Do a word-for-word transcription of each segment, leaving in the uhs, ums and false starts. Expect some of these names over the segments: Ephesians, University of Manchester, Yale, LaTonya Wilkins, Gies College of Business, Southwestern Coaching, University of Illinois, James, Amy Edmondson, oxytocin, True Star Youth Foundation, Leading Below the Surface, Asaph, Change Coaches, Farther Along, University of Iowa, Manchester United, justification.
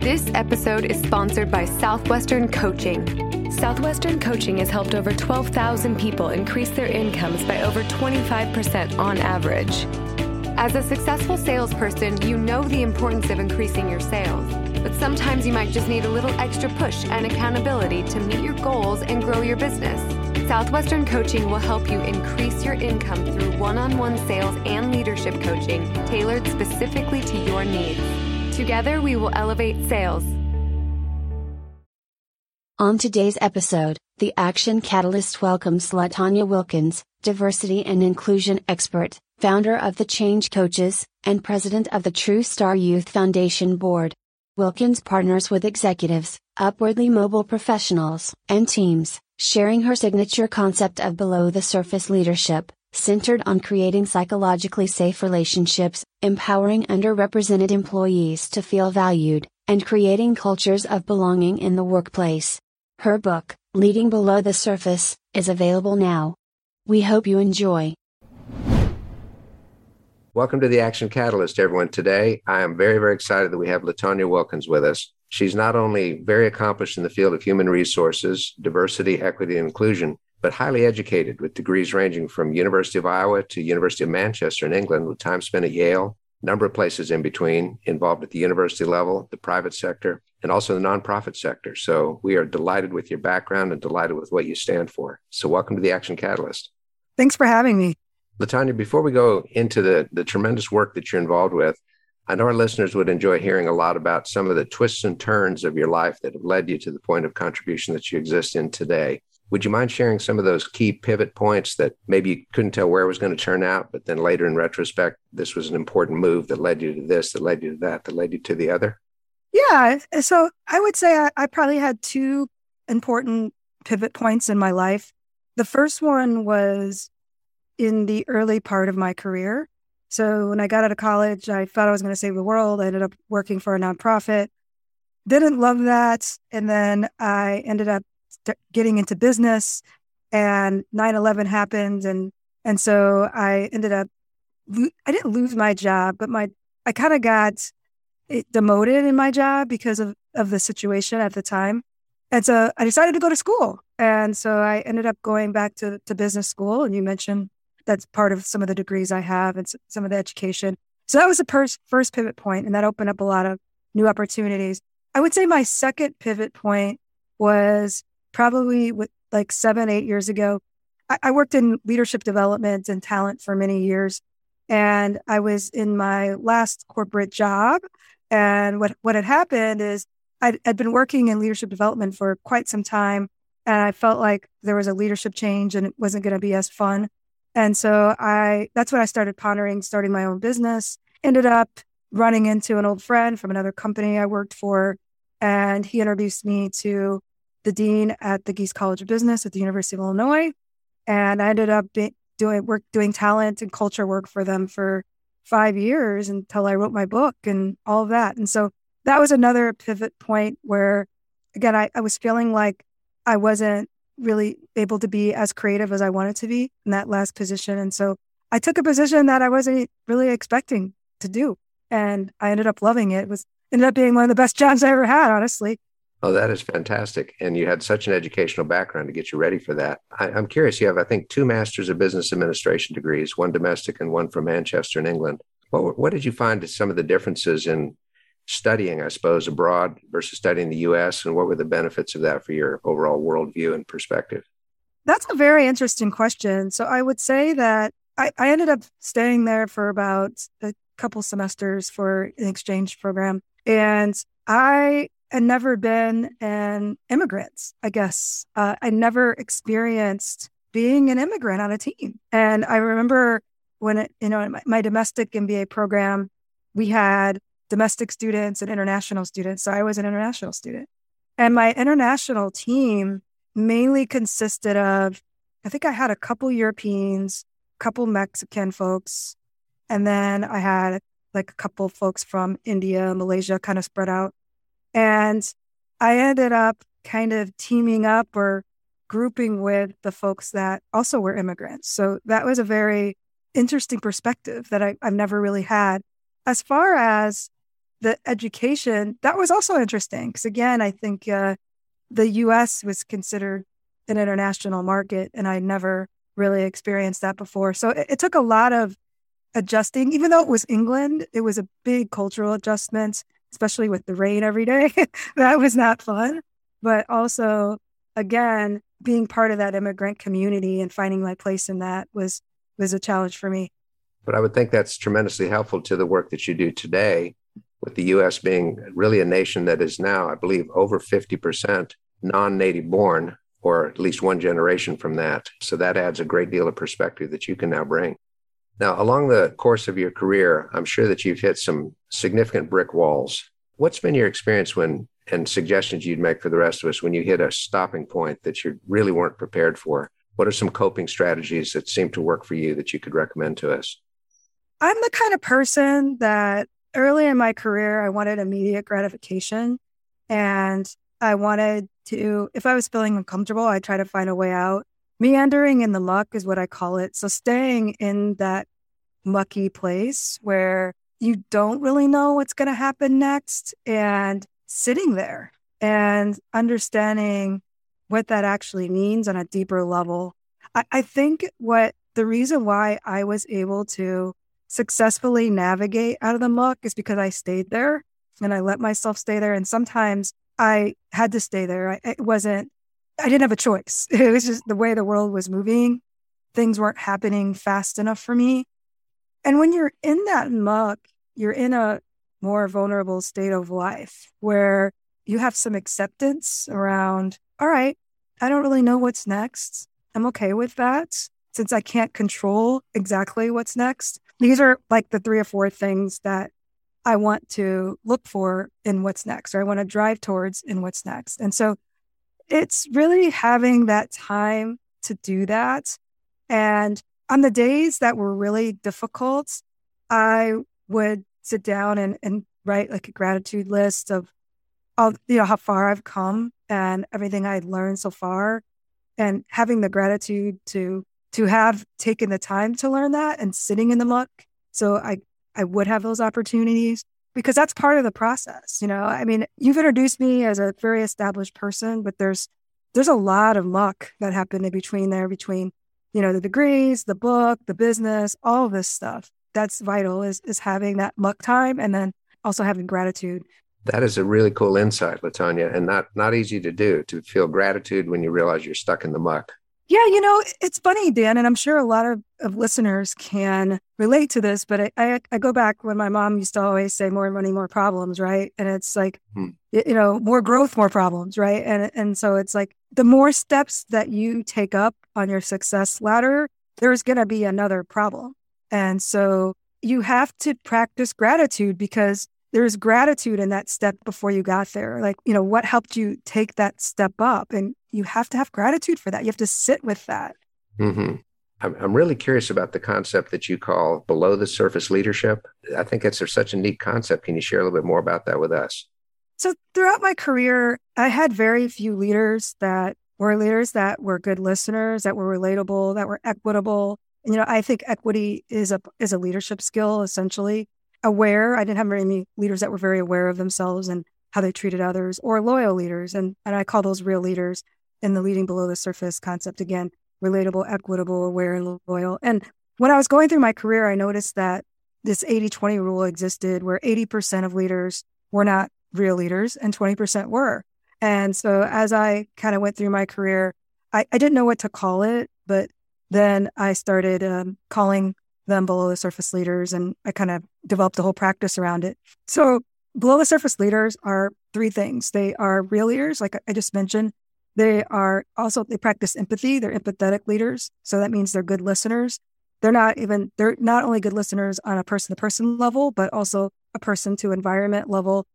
This episode is sponsored by Southwestern Coaching. Southwestern Coaching has helped over twelve thousand people increase their incomes by over twenty-five percent on average. As a successful salesperson, you know the importance of increasing your sales, but sometimes you might just need a little extra push and accountability to meet your goals and grow your business. Southwestern Coaching will help you increase your income through one-on-one sales and leadership coaching tailored specifically to your needs. Together, we will elevate sales. On today's episode, the Action Catalyst welcomes LaTonya Wilkins, diversity and inclusion expert, founder of the Change Coaches, and president of the True Star Youth Foundation Board. Wilkins partners with executives, upwardly mobile professionals, and teams, sharing her signature concept of below-the-surface leadership, centered on creating psychologically safe relationships, empowering underrepresented employees to feel valued, and creating cultures of belonging in the workplace. Her book, Leading Below the Surface, is available now. We hope you enjoy. Welcome to the Action Catalyst, everyone. Today, I am very, very excited that we have LaTonya Wilkins with us. She's not only very accomplished in the field of human resources, diversity, equity, and inclusion, but highly educated with degrees ranging from University of Iowa to University of Manchester in England, with time spent at Yale, number of places in between, involved at the university level, the private sector, and also the nonprofit sector. So we are delighted with your background and delighted with what you stand for. So welcome to the Action Catalyst. Thanks for having me. LaTonya, before we go into the, the tremendous work that you're involved with, I know our listeners would enjoy hearing a lot about some of the twists and turns of your life that have led you to the point of contribution that you exist in today. Would you mind sharing some of those key pivot points that maybe you couldn't tell where it was going to turn out, but then later in retrospect, this was an important move that led you to this, that led you to that, that led you to the other? Yeah. So I would say I, I probably had two important pivot points in my life. The first one was in the early part of my career. So when I got out of college, I thought I was going to save the world. I ended up working for a nonprofit. Didn't love that. And then I ended up getting into business, and nine eleven happened. And, and so I ended up, I didn't lose my job, but my, I kind of got demoted in my job because of, of the situation at the time. And so I decided to go to school. And so I ended up going back to, to business school. And you mentioned that's part of some of the degrees I have and some of the education. So that was the first, first pivot point, and that opened up a lot of new opportunities. I would say my second pivot point was probably with like seven, eight years ago. I, I worked in leadership development and talent for many years. And I was in my last corporate job. And what, what had happened is I'd, I'd been working in leadership development for quite some time. And I felt like there was a leadership change and it wasn't going to be as fun. And so I that's when I started pondering starting my own business. Ended up running into an old friend from another company I worked for. And he introduced me to the dean at the Gies College of Business at the University of Illinois. And I ended up doing work, doing talent and culture work for them for five years until I wrote my book and all of that. And so that was another pivot point where, again, I, I was feeling like I wasn't really able to be as creative as I wanted to be in that last position. And so I took a position that I wasn't really expecting to do. And I ended up loving it. It was ended up being one of the best jobs I ever had, honestly. Oh, that is fantastic. And you had such an educational background to get you ready for that. I, I'm curious, you have, I think, two Masters of Business Administration degrees, one domestic and one from Manchester in England. What, what did you find as some of the differences in studying, I suppose, abroad versus studying the U S? And what were the benefits of that for your overall worldview and perspective? That's a very interesting question. So I would say that I, I ended up staying there for about a couple semesters for an exchange program. And I... I'd never been an immigrant, I guess. Uh, I never experienced being an immigrant on a team. And I remember when, it, you know, in my, my domestic M B A program, we had domestic students and international students. So I was an international student. And my international team mainly consisted of, I think I had a couple Europeans, a couple Mexican folks, and then I had like a couple folks from India, Malaysia, kind of spread out. And I ended up kind of teaming up or grouping with the folks that also were immigrants. So that was a very interesting perspective that I, I've never really had. As far as the education, that was also interesting because, again, I think uh, the U S was considered an international market, and I never really experienced that before. So it, it took a lot of adjusting. Even though it was England, it was a big cultural adjustment, especially with the rain every day. That was not fun. But also, again, being part of that immigrant community and finding my place in that was was a challenge for me. But I would think that's tremendously helpful to the work that you do today, with the U S being really a nation that is now, I believe, over fifty percent non-native born, or at least one generation from that. So that adds a great deal of perspective that you can now bring. Now, along the course of your career, I'm sure that you've hit some significant brick walls. What's been your experience when, and suggestions you'd make for the rest of us when you hit a stopping point that you really weren't prepared for? What are some coping strategies that seem to work for you that you could recommend to us? I'm the kind of person that early in my career, I wanted immediate gratification, and I wanted to, if I was feeling uncomfortable, I'd try to find a way out. Meandering in the muck is what I call it. So staying in that mucky place where you don't really know what's going to happen next, and sitting there and understanding what that actually means on a deeper level. I, I think what the reason why I was able to successfully navigate out of the muck is because I stayed there and I let myself stay there. And sometimes I had to stay there. I, it wasn't, I didn't have a choice. It was just the way the world was moving. Things weren't happening fast enough for me. And when you're in that muck, you're in a more vulnerable state of life where you have some acceptance around, all right, I don't really know what's next. I'm okay with that since I can't control exactly what's next. These are like the three or four things that I want to look for in what's next, or I want to drive towards in what's next. And so it's really having that time to do that. And on the days that were really difficult, I would sit down and, and write like a gratitude list of all, you know, how far I've come and everything I'd learned so far, and having the gratitude to to have taken the time to learn that and sitting in the muck. So I, I would have those opportunities, because that's part of the process. You know, I mean, you've introduced me as a very established person, but there's, there's a lot of muck that happened in between there, between, you know, the degrees, the book, the business, all of this stuff. That's vital, is, is having that muck time, and then also having gratitude. That is a really cool insight, LaTonya, and not, not easy to do, to feel gratitude when you realize you're stuck in the muck. Yeah, you know, it's funny, Dan, and I'm sure a lot of, of listeners can relate to this, but I, I I go back when my mom used to always say more money, more problems, right? And it's like, hmm. you know, more growth, more problems, right? And and so it's like the more steps that you take up on your success ladder, there's going to be another problem. And so you have to practice gratitude, because there's gratitude in that step before you got there. Like, you know, what helped you take that step up? And you have to have gratitude for that. You have to sit with that. Mm-hmm. I'm, I'm really curious about the concept that you call below the surface leadership. I think it's such a neat concept. Can you share a little bit more about that with us? So throughout my career, I had very few leaders that were leaders that were good listeners, that were relatable, that were equitable. And, you know, I think equity is a is a leadership skill, essentially. Aware. I didn't have very many leaders that were very aware of themselves and how they treated others, or loyal leaders. And, and I call those real leaders in the leading below the surface concept. Again, relatable, equitable, aware, and loyal. And when I was going through my career, I noticed that this eighty-twenty rule existed, where eighty percent of leaders were not real leaders and twenty percent were. And so as I kind of went through my career, I, I didn't know what to call it, but then I started um, calling them below the surface leaders, and I kind of developed a whole practice around it. So below the surface leaders are three things. They are real leaders, like I just mentioned. They are also, they practice empathy. They're empathetic leaders. So that means they're good listeners. They're not even, they're not only good listeners on a person-to-person level, but also a person-to-environment level.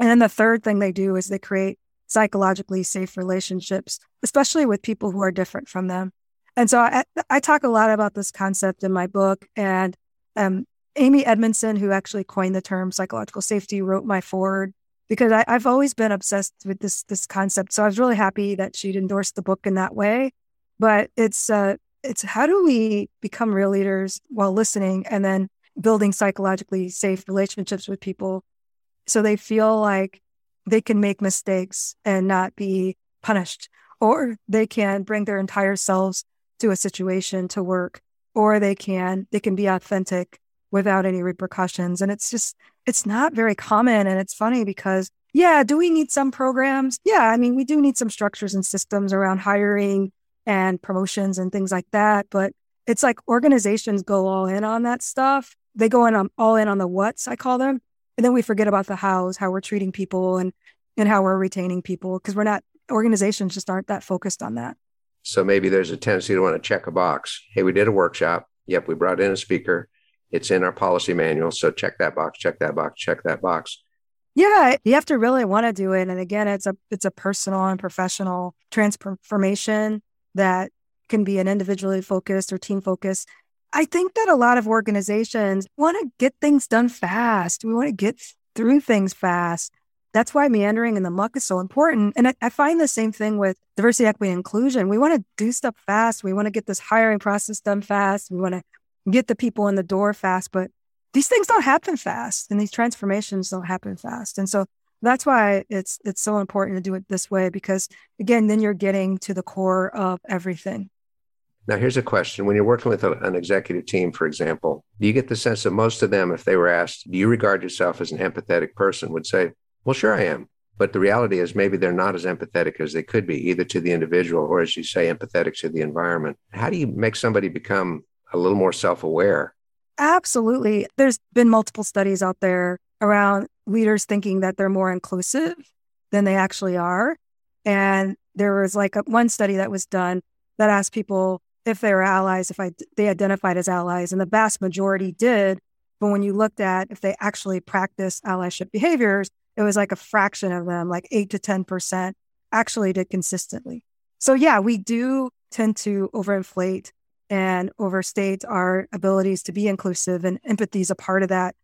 And then the third thing they do is they create psychologically safe relationships, especially with people who are different from them. And so I, I talk a lot about this concept in my book. And um, Amy Edmondson, who actually coined the term psychological safety, wrote my foreword, because I, I've always been obsessed with this this concept. So I was really happy that she'd endorsed the book in that way. But it's uh, it's how do we become real leaders while listening and then building psychologically safe relationships with people so they feel like they can make mistakes and not be punished, or they can bring their entire selves to a situation, to work, or they can they can be authentic without any repercussions. And it's just, it's not very common. And it's funny because, yeah, do we need some programs? Yeah, I mean, we do need some structures and systems around hiring and promotions and things like that. But it's like organizations go all in on that stuff. They go in on, all in on the whats, I call them. And then we forget about the hows, how we're treating people and, and how we're retaining people, because we're not, organizations just aren't that focused on that. So maybe there's a tendency to want to check a box. Hey, we did a workshop. Yep, we brought in a speaker. It's in our policy manual. So check that box, check that box, check that box. Yeah, you have to really want to do it. And again, it's a it's a personal and professional transformation that can be an individually focused or team focused. I think that a lot of organizations want to get things done fast. We want to get through things fast. That's why meandering in the muck is so important. And I, I find the same thing with diversity, equity, and inclusion. We want to do stuff fast. We want to get this hiring process done fast. We want to get the people in the door fast, but these things don't happen fast and these transformations don't happen fast. And so that's why it's it's so important to do it this way, because again, then you're getting to the core of everything. Now, here's a question. When you're working with a, an executive team, for example, do you get the sense that most of them, if they were asked, do you regard yourself as an empathetic person, would say, well, sure I am. But the reality is maybe they're not as empathetic as they could be, either to the individual or, as you say, empathetic to the environment. How do you make somebody become a little more self-aware? Absolutely. There's been multiple studies out there around leaders thinking that they're more inclusive than they actually are. And there was like a, one study that was done that asked people if they were allies, if I, they identified as allies, and the vast majority did. But when you looked at if they actually practiced allyship behaviors, it was like a fraction of them, like eight to ten percent actually did consistently. So yeah, we do tend to overinflate and overstate our abilities to be inclusive, and empathy is a part of that.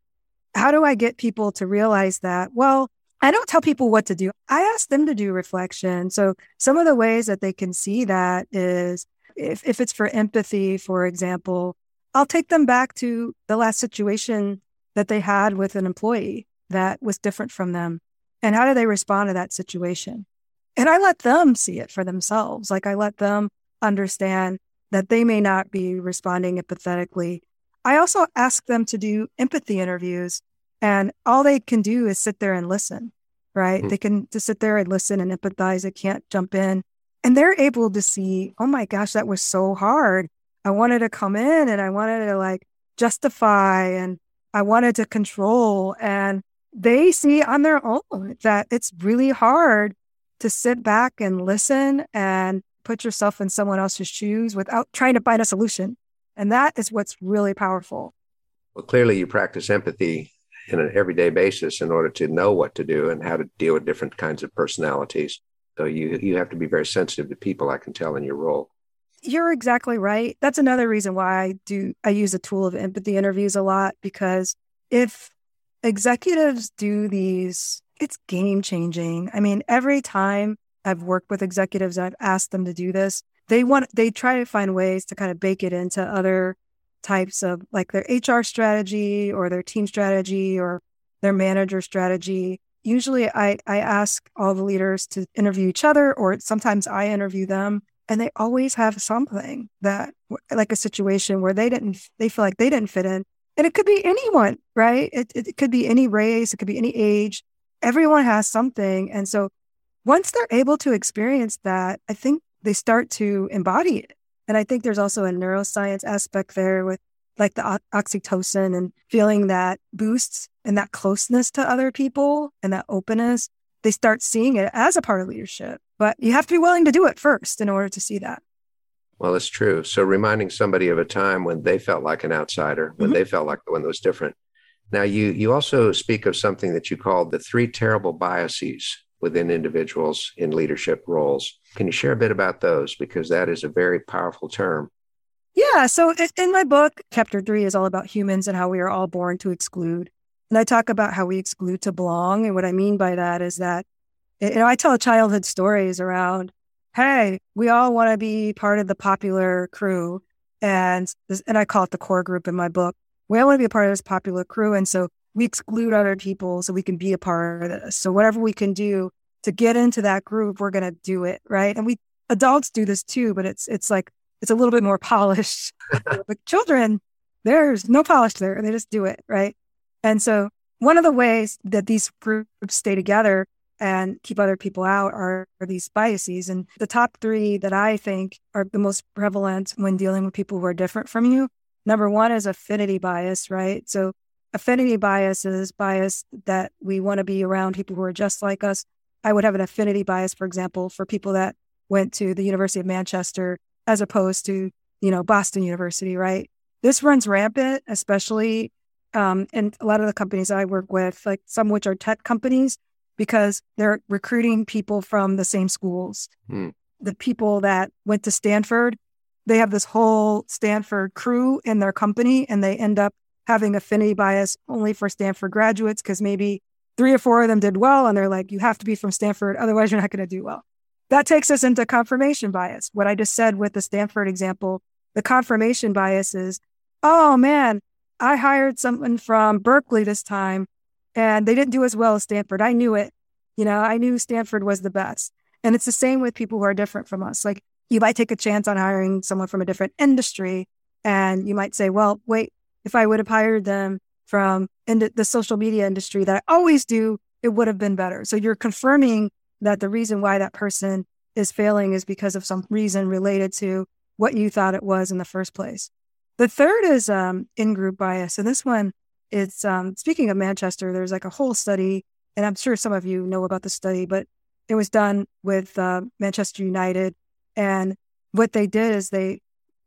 How do I get people to realize that? Well, I don't tell people what to do. I ask them to do reflection. So some of the ways that they can see that is if, if it's for empathy, for example, I'll take them back to the last situation that they had with an employee that was different from them. And how do they respond to that situation? And I let them see it for themselves. Like I let them understand that they may not be responding empathetically. I also ask them to do empathy interviews, and all they can do is sit there and listen, right? Mm-hmm. They can just sit there and listen and empathize. They can't jump in, and they're able to see, oh my gosh, that was so hard. I wanted to come in and I wanted to like justify and I wanted to control. And they see on their own that it's really hard to sit back and listen and put yourself in someone else's shoes without trying to find a solution. And that is what's really powerful. Well, clearly you practice empathy on an everyday basis in order to know what to do and how to deal with different kinds of personalities. So you you have to be very sensitive to people, I can tell, in your role. You're exactly right. That's another reason why I do I use a tool of empathy interviews a lot, because if executives do these, it's game changing. I mean, every time I've worked with executives, I've asked them to do this. They want, they try to find ways to kind of bake it into other types of like their H R strategy or their team strategy or their manager strategy. Usually I, I ask all the leaders to interview each other, or sometimes I interview them, and they always have something that like a situation where they didn't, they feel like they didn't fit in. And it could be anyone, right? It, it, it could be any race. It could be any age. Everyone has something. And so once they're able to experience that, I think they start to embody it. And I think there's also a neuroscience aspect there with like the oxytocin and feeling that boosts and that closeness to other people and that openness. They start seeing it as a part of leadership, but you have to be willing to do it first in order to see that. Well, it's true. So reminding somebody of a time when they felt like an outsider, when mm-hmm. they felt like the one that was different. Now, you you also speak of something that you call the three terrible biases within individuals in leadership roles. Can you share a bit about those? Because that is a very powerful term. Yeah. So in my book, chapter three is all about humans and how we are all born to exclude. And I talk about how we exclude to belong. And what I mean by that is that, you know, I tell childhood stories around, hey, we all want to be part of the popular crew. And this, and I call it the core group in my book. We all want to be a part of this popular crew. And so we exclude other people so we can be a part of this. So whatever we can do to get into that group, we're going to do it. Right. And we adults do this too, but it's, it's like, it's a little bit more polished. But children, there's no polish there. They just do it, right? And so one of the ways that these groups stay together and keep other people out are, are these biases. And the top three that I think are the most prevalent when dealing with people who are different from you. Number one is affinity bias, right? So affinity bias is bias that we want to be around people who are just like us. I would have an affinity bias, for example, for people that went to the University of Manchester as opposed to, you know, Boston University, right? This runs rampant, especially um, in a lot of the companies I work with, like some which are tech companies, because they're recruiting people from the same schools. Mm. The people that went to Stanford, they have this whole Stanford crew in their company, and they end up having affinity bias only for Stanford graduates because maybe three or four of them did well, and they're like, you have to be from Stanford, otherwise you're not going to do well. That takes us into confirmation bias. What I just said with the Stanford example, the confirmation bias is, oh man, I hired someone from Berkeley this time and they didn't do as well as Stanford. I knew it. You know, I knew Stanford was the best. And it's the same with people who are different from us. Like you might take a chance on hiring someone from a different industry and you might say, well, wait, if I would have hired them from in the social media industry that I always do, it would have been better. So you're confirming that the reason why that person is failing is because of some reason related to what you thought it was in the first place. The third is um, in-group bias. And this one, it's um, speaking of Manchester, there's like a whole study, and I'm sure some of you know about the study, but it was done with uh, Manchester United. And what they did is they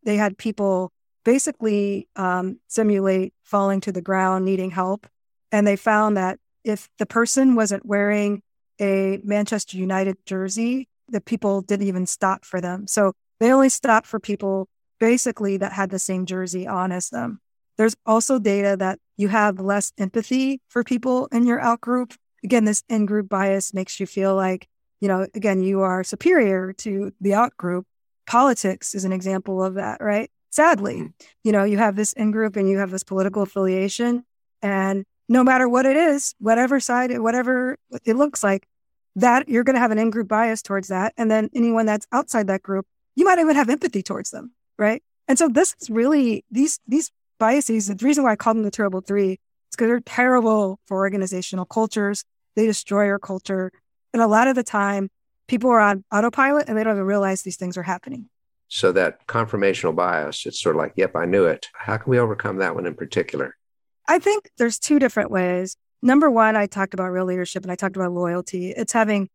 they had people basically um, simulate falling to the ground, needing help. And they found that if the person wasn't wearing a Manchester United jersey, the people didn't even stop for them. So they only stopped for people basically that had the same jersey on as them. There's also data that you have less empathy for people in your out group. Again, this in-group bias makes you feel like, you know, again, you are superior to the out group. Politics is an example of that, right? Sadly, you know, you have this in-group and you have this political affiliation, and no matter what it is, whatever side, whatever it looks like, that you're going to have an in-group bias towards that. And then anyone that's outside that group, you might even have empathy towards them, right? And so this is really, these these biases, the reason why I call them the terrible three is because they're terrible for organizational cultures. They destroy your culture. And a lot of the time, people are on autopilot and they don't even realize these things are happening. So that confirmational bias, it's sort of like, yep, I knew it. How can we overcome that one in particular? I think there's two different ways. Number one, I talked about real leadership and I talked about loyalty. It's having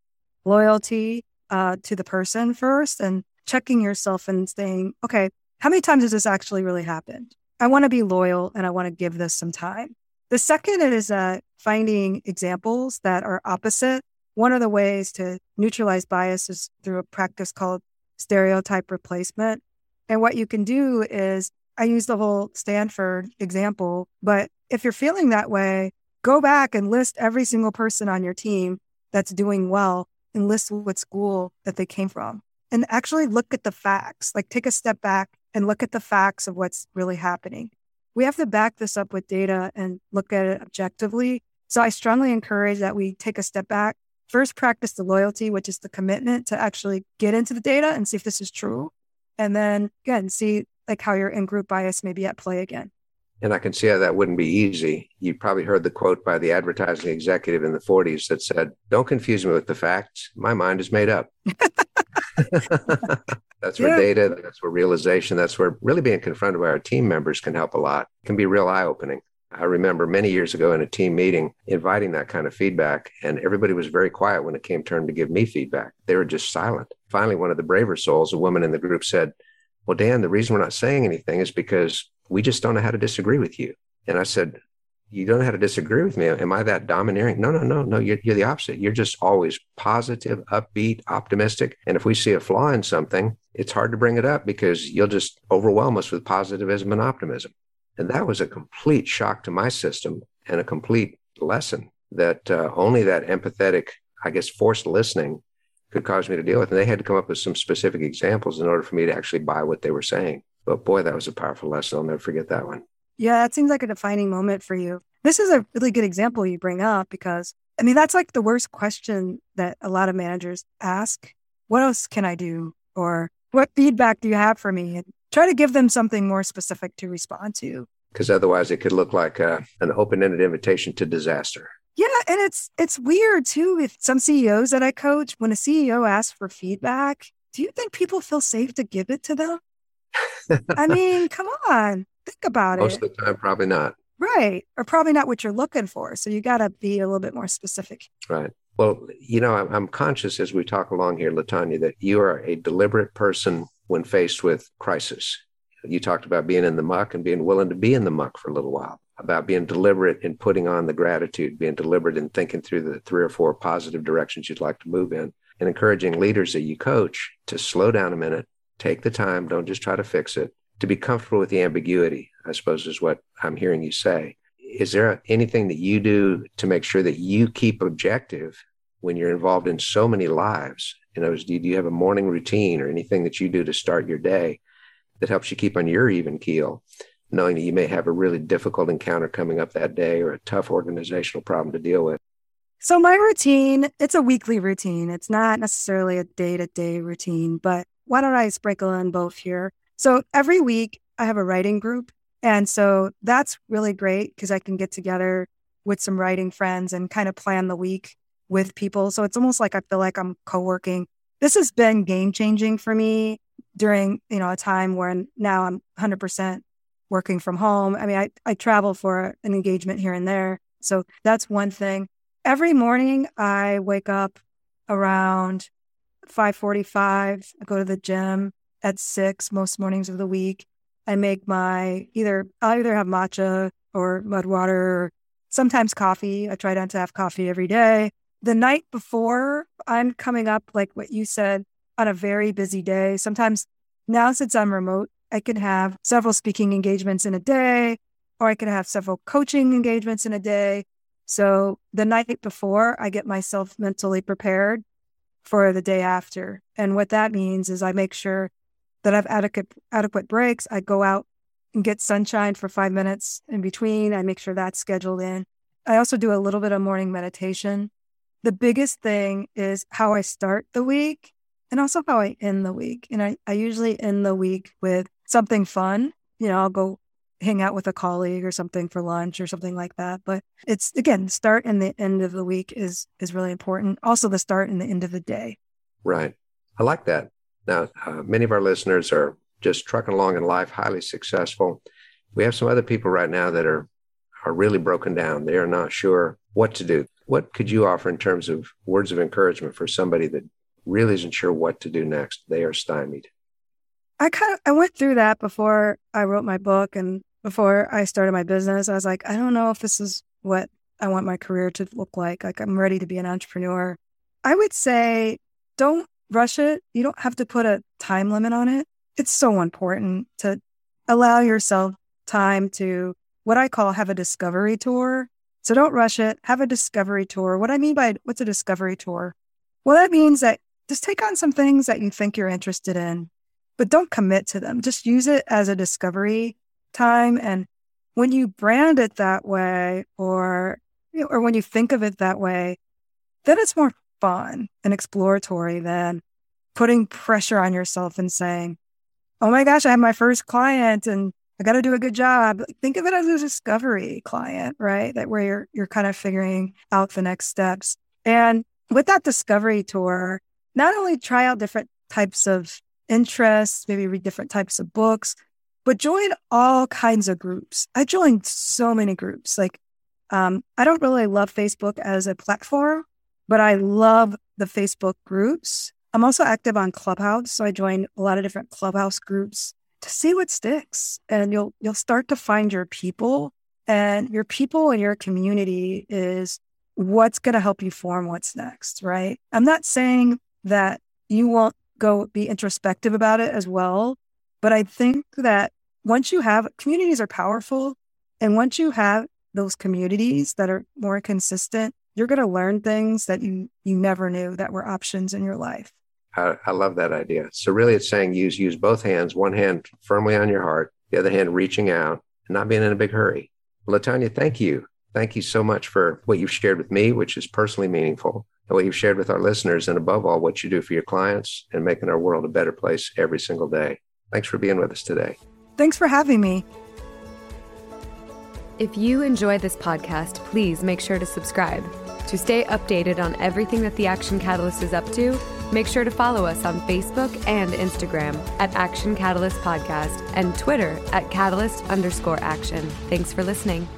loyalty uh, to the person first and checking yourself and saying, okay, how many times has this actually really happened? I want to be loyal and I want to give this some time. The second is uh, finding examples that are opposite. One of the ways to neutralize bias is through a practice called stereotype replacement. And what you can do is, I use the whole Stanford example, but if you're feeling that way, go back and list every single person on your team that's doing well and list what school that they came from. And actually look at the facts, like take a step back and look at the facts of what's really happening. We have to back this up with data and look at it objectively. So I strongly encourage that we take a step back. First, practice the loyalty, which is the commitment to actually get into the data and see if this is true. And then again, see like how your in-group bias may be at play again. And I can see how that wouldn't be easy. You probably heard the quote by the advertising executive in the forties that said, don't confuse me with the facts. My mind is made up. That's yeah. where data, that's where realization, that's where really being confronted by our team members can help a lot. It can be real eye-opening. I remember many years ago in a team meeting, inviting that kind of feedback, and everybody was very quiet when it came turn to give me feedback. They were just silent. Finally, one of the braver souls, a woman in the group said, well, Dan, the reason we're not saying anything is because we just don't know how to disagree with you. And I said, you don't know how to disagree with me. Am I that domineering? No, no, no, no. You're, you're the opposite. You're just always positive, upbeat, optimistic. And if we see a flaw in something, it's hard to bring it up because you'll just overwhelm us with positivism and optimism. And that was a complete shock to my system and a complete lesson that uh, only that empathetic, I guess, forced listening could cause me to deal with. And they had to come up with some specific examples in order for me to actually buy what they were saying. But boy, that was a powerful lesson. I'll never forget that one. Yeah, that seems like a defining moment for you. This is a really good example you bring up because, I mean, that's like the worst question that a lot of managers ask. What else can I do? Or what feedback do you have for me? And try to give them something more specific to respond to. Because otherwise it could look like a, an open-ended invitation to disaster. Yeah, and it's it's weird too with some C E Os that I coach. When a C E O asks for feedback, do you think people feel safe to give it to them? I mean, come on. Think about it. Most of the time, probably not. Right. Or probably not what you're looking for. So you got to be a little bit more specific. Right. Well, you know, I'm, I'm conscious as we talk along here, LaTonya, that you are a deliberate person when faced with crisis. You talked about being in the muck and being willing to be in the muck for a little while, about being deliberate in putting on the gratitude, being deliberate in thinking through the three or four positive directions you'd like to move in, and encouraging leaders that you coach to slow down a minute, take the time, don't just try to fix it. To be comfortable with the ambiguity, I suppose, is what I'm hearing you say. Is there anything that you do to make sure that you keep objective when you're involved in so many lives? You know, do you have a morning routine or anything that you do to start your day that helps you keep on your even keel, knowing that you may have a really difficult encounter coming up that day or a tough organizational problem to deal with? So my routine, it's a weekly routine. It's not necessarily a day-to-day routine, but why don't I sprinkle in both here? So every week I have a writing group. And so that's really great because I can get together with some writing friends and kind of plan the week with people. So it's almost like I feel like I'm co-working. This has been game changing for me during, you know, a time when now I'm one hundred percent working from home. I mean, I, I travel for an engagement here and there. So that's one thing. Every morning I wake up around five forty-five. I go to the gym at six most mornings of the week. I make my either, I'll either have matcha or mud water, or sometimes coffee. I try not to have coffee every day. The night before, I'm coming up, like what you said, on a very busy day. Sometimes now, since I'm remote, I can have several speaking engagements in a day, or I can have several coaching engagements in a day. So the night before, I get myself mentally prepared for the day after. And what that means is I make sure that I have adequate adequate breaks. I go out and get sunshine for five minutes in between. I make sure that's scheduled in. I also do a little bit of morning meditation. The biggest thing is how I start the week and also how I end the week. And I, I usually end the week with something fun. You know, I'll go hang out with a colleague or something for lunch or something like that. But it's, again, the start and the end of the week is is really important. Also the start and the end of the day. Right. I like that. Now, uh, many of our listeners are just trucking along in life, highly successful. We have some other people right now that are, are really broken down. They are not sure what to do. What could you offer in terms of words of encouragement for somebody that really isn't sure what to do next? They are stymied. I kind of I went through that before I wrote my book and before I started my business. I was like, I don't know if this is what I want my career to look like. Like, I'm ready to be an entrepreneur. I would say don't rush it. You don't have to put a time limit on it. It's so important to allow yourself time to what I call have a discovery tour. So don't rush it. Have a discovery tour. What I mean by what's a discovery tour? Well, that means that just take on some things that you think you're interested in, but don't commit to them. Just use it as a discovery time. And when you brand it that way, or, you know, or when you think of it that way, then it's more fun and exploratory than putting pressure on yourself and saying, oh my gosh, I have my first client and I got to do a good job. Think of it as a discovery client, right? That where you're, you're kind of figuring out the next steps. And with that discovery tour, not only try out different types of interests, maybe read different types of books, but join all kinds of groups. I joined so many groups. Like, um, I don't really love Facebook as a platform, but I love the Facebook groups. I'm also active on Clubhouse, so I join a lot of different Clubhouse groups to see what sticks. And you'll you'll start to find your people And your people and your community is what's going to help you form what's next, right? I'm not saying that you won't go be introspective about it as well, but I think that once you have, communities are powerful. And once you have those communities that are more consistent, you're going to learn things that you you never knew that were options in your life. I, I love that idea. So really it's saying use use both hands, one hand firmly on your heart, the other hand reaching out, and not being in a big hurry. LaTonya, thank you. Thank you so much for what you've shared with me, which is personally meaningful, and what you've shared with our listeners, and above all, what you do for your clients and making our world a better place every single day. Thanks for being with us today. Thanks for having me. If you enjoy this podcast, please make sure to subscribe. To stay updated on everything that the Action Catalyst is up to, make sure to follow us on Facebook and Instagram at Action Catalyst Podcast and Twitter at Catalyst underscore Action. Thanks for listening.